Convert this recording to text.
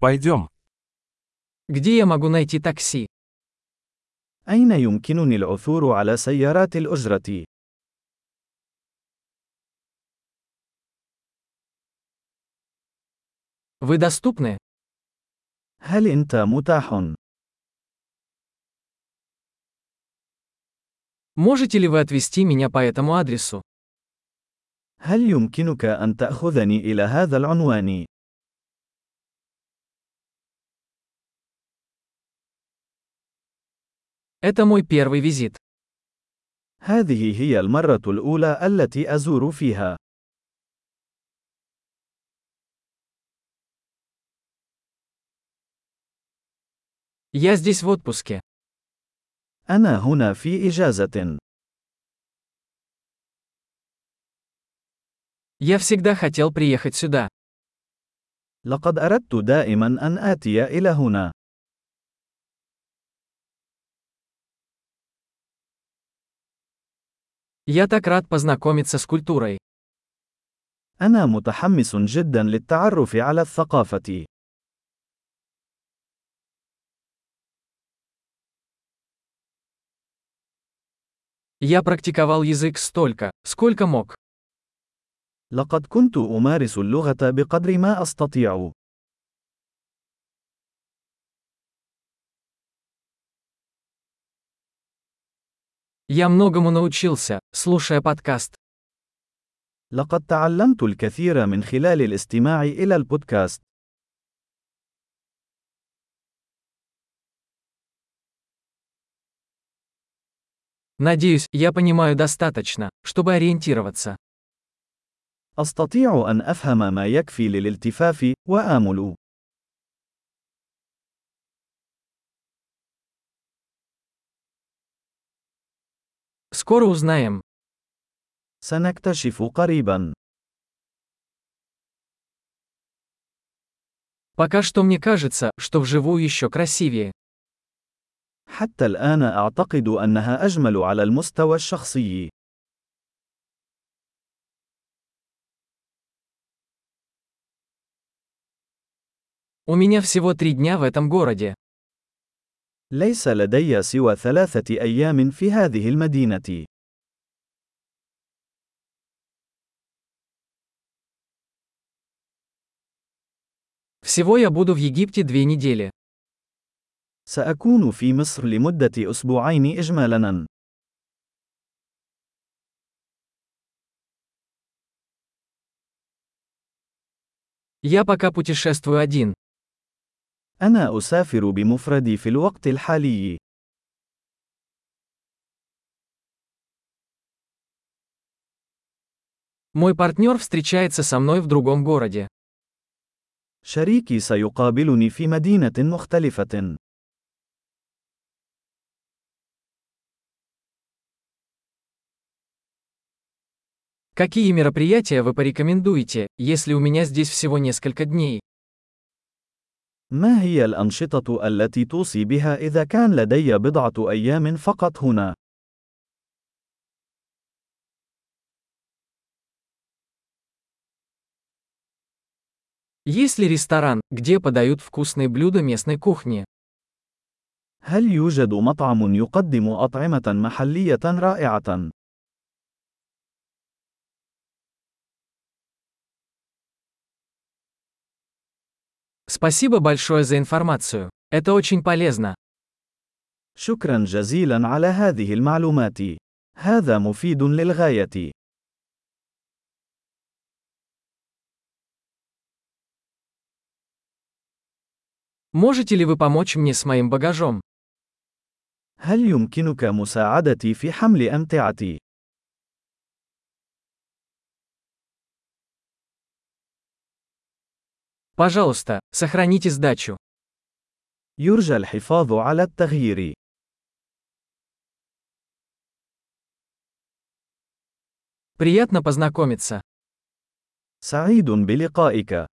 Пойдем. Где я могу найти такси? أين يمكنني العثور على سيارات الأجرة؟ Вы доступны? هل أنت متاح؟ Можете ли вы отвезти меня по этому адресу? هل يمكنك أن تأخذني إلى هذا العنوان؟ Это мой первый визит. هذه هي المرة الأولى التي أزور فيها. Я здесь в отпуске. أنا هنا في إجازة. Я всегда хотел приехать сюда. لقد أردت دائما أن آتي إلى هنا. Я так рад познакомиться с культурой. أنا متحمس جدا للتعرف على الثقافة. Я практиковал язык столько, сколько мог. لقد كنت أمارس اللغة بقدر ما أستطيع. Я многому научился, слушая подкаст. لقد تعلمت الكثير من خلال الاستماع إلى البودكاست. Надеюсь, я понимаю достаточно, чтобы ориентироваться. أستطيع أن أفهم ما يكفي للالتفاف وآمل. Скоро узнаем. سنكتشف قريبا. Пока что мне кажется, что вживую еще красивее. حتى الآن أعتقد أنها أجمل على المستوى الشخصي. У меня всего 3 дня в этом городе. ليس لدي سوى 3 أيام في هذه المدينة. Всего я буду в Египте 2 недели. سأكون في مصر لمدة أسبوعين إجمالاً. Я пока путешествую один. أنا أسافر بمفردي في الوقت الحالي. Мой партнер встречается со мной в другом городе. شريكي سيقابلني في مدينة مختلفة. Какие мероприятия вы порекомендуете, если у меня здесь всего несколько дней? ما هي الأنشطة التي توصي بها إذا كان لدي بضعة أيام فقط هنا؟ Есть ли ресторан, где подают вкусные блюда местной кухни? هل يوجد مطعم يقدم أطعمة محلية رائعة؟ Спасибо большое за информацию. Это очень полезно. شكرا جزيلا على هذه المعلومات. هذا مفيد للغاية. Можете ли вы помочь мне с моим багажом? هل يمكنك مساعدتي في حمل أمتعتي؟ Пожалуйста, сохраните сдачу. يرجى الحفاظ على التغيير. Приятно познакомиться. سعيد بلقائك.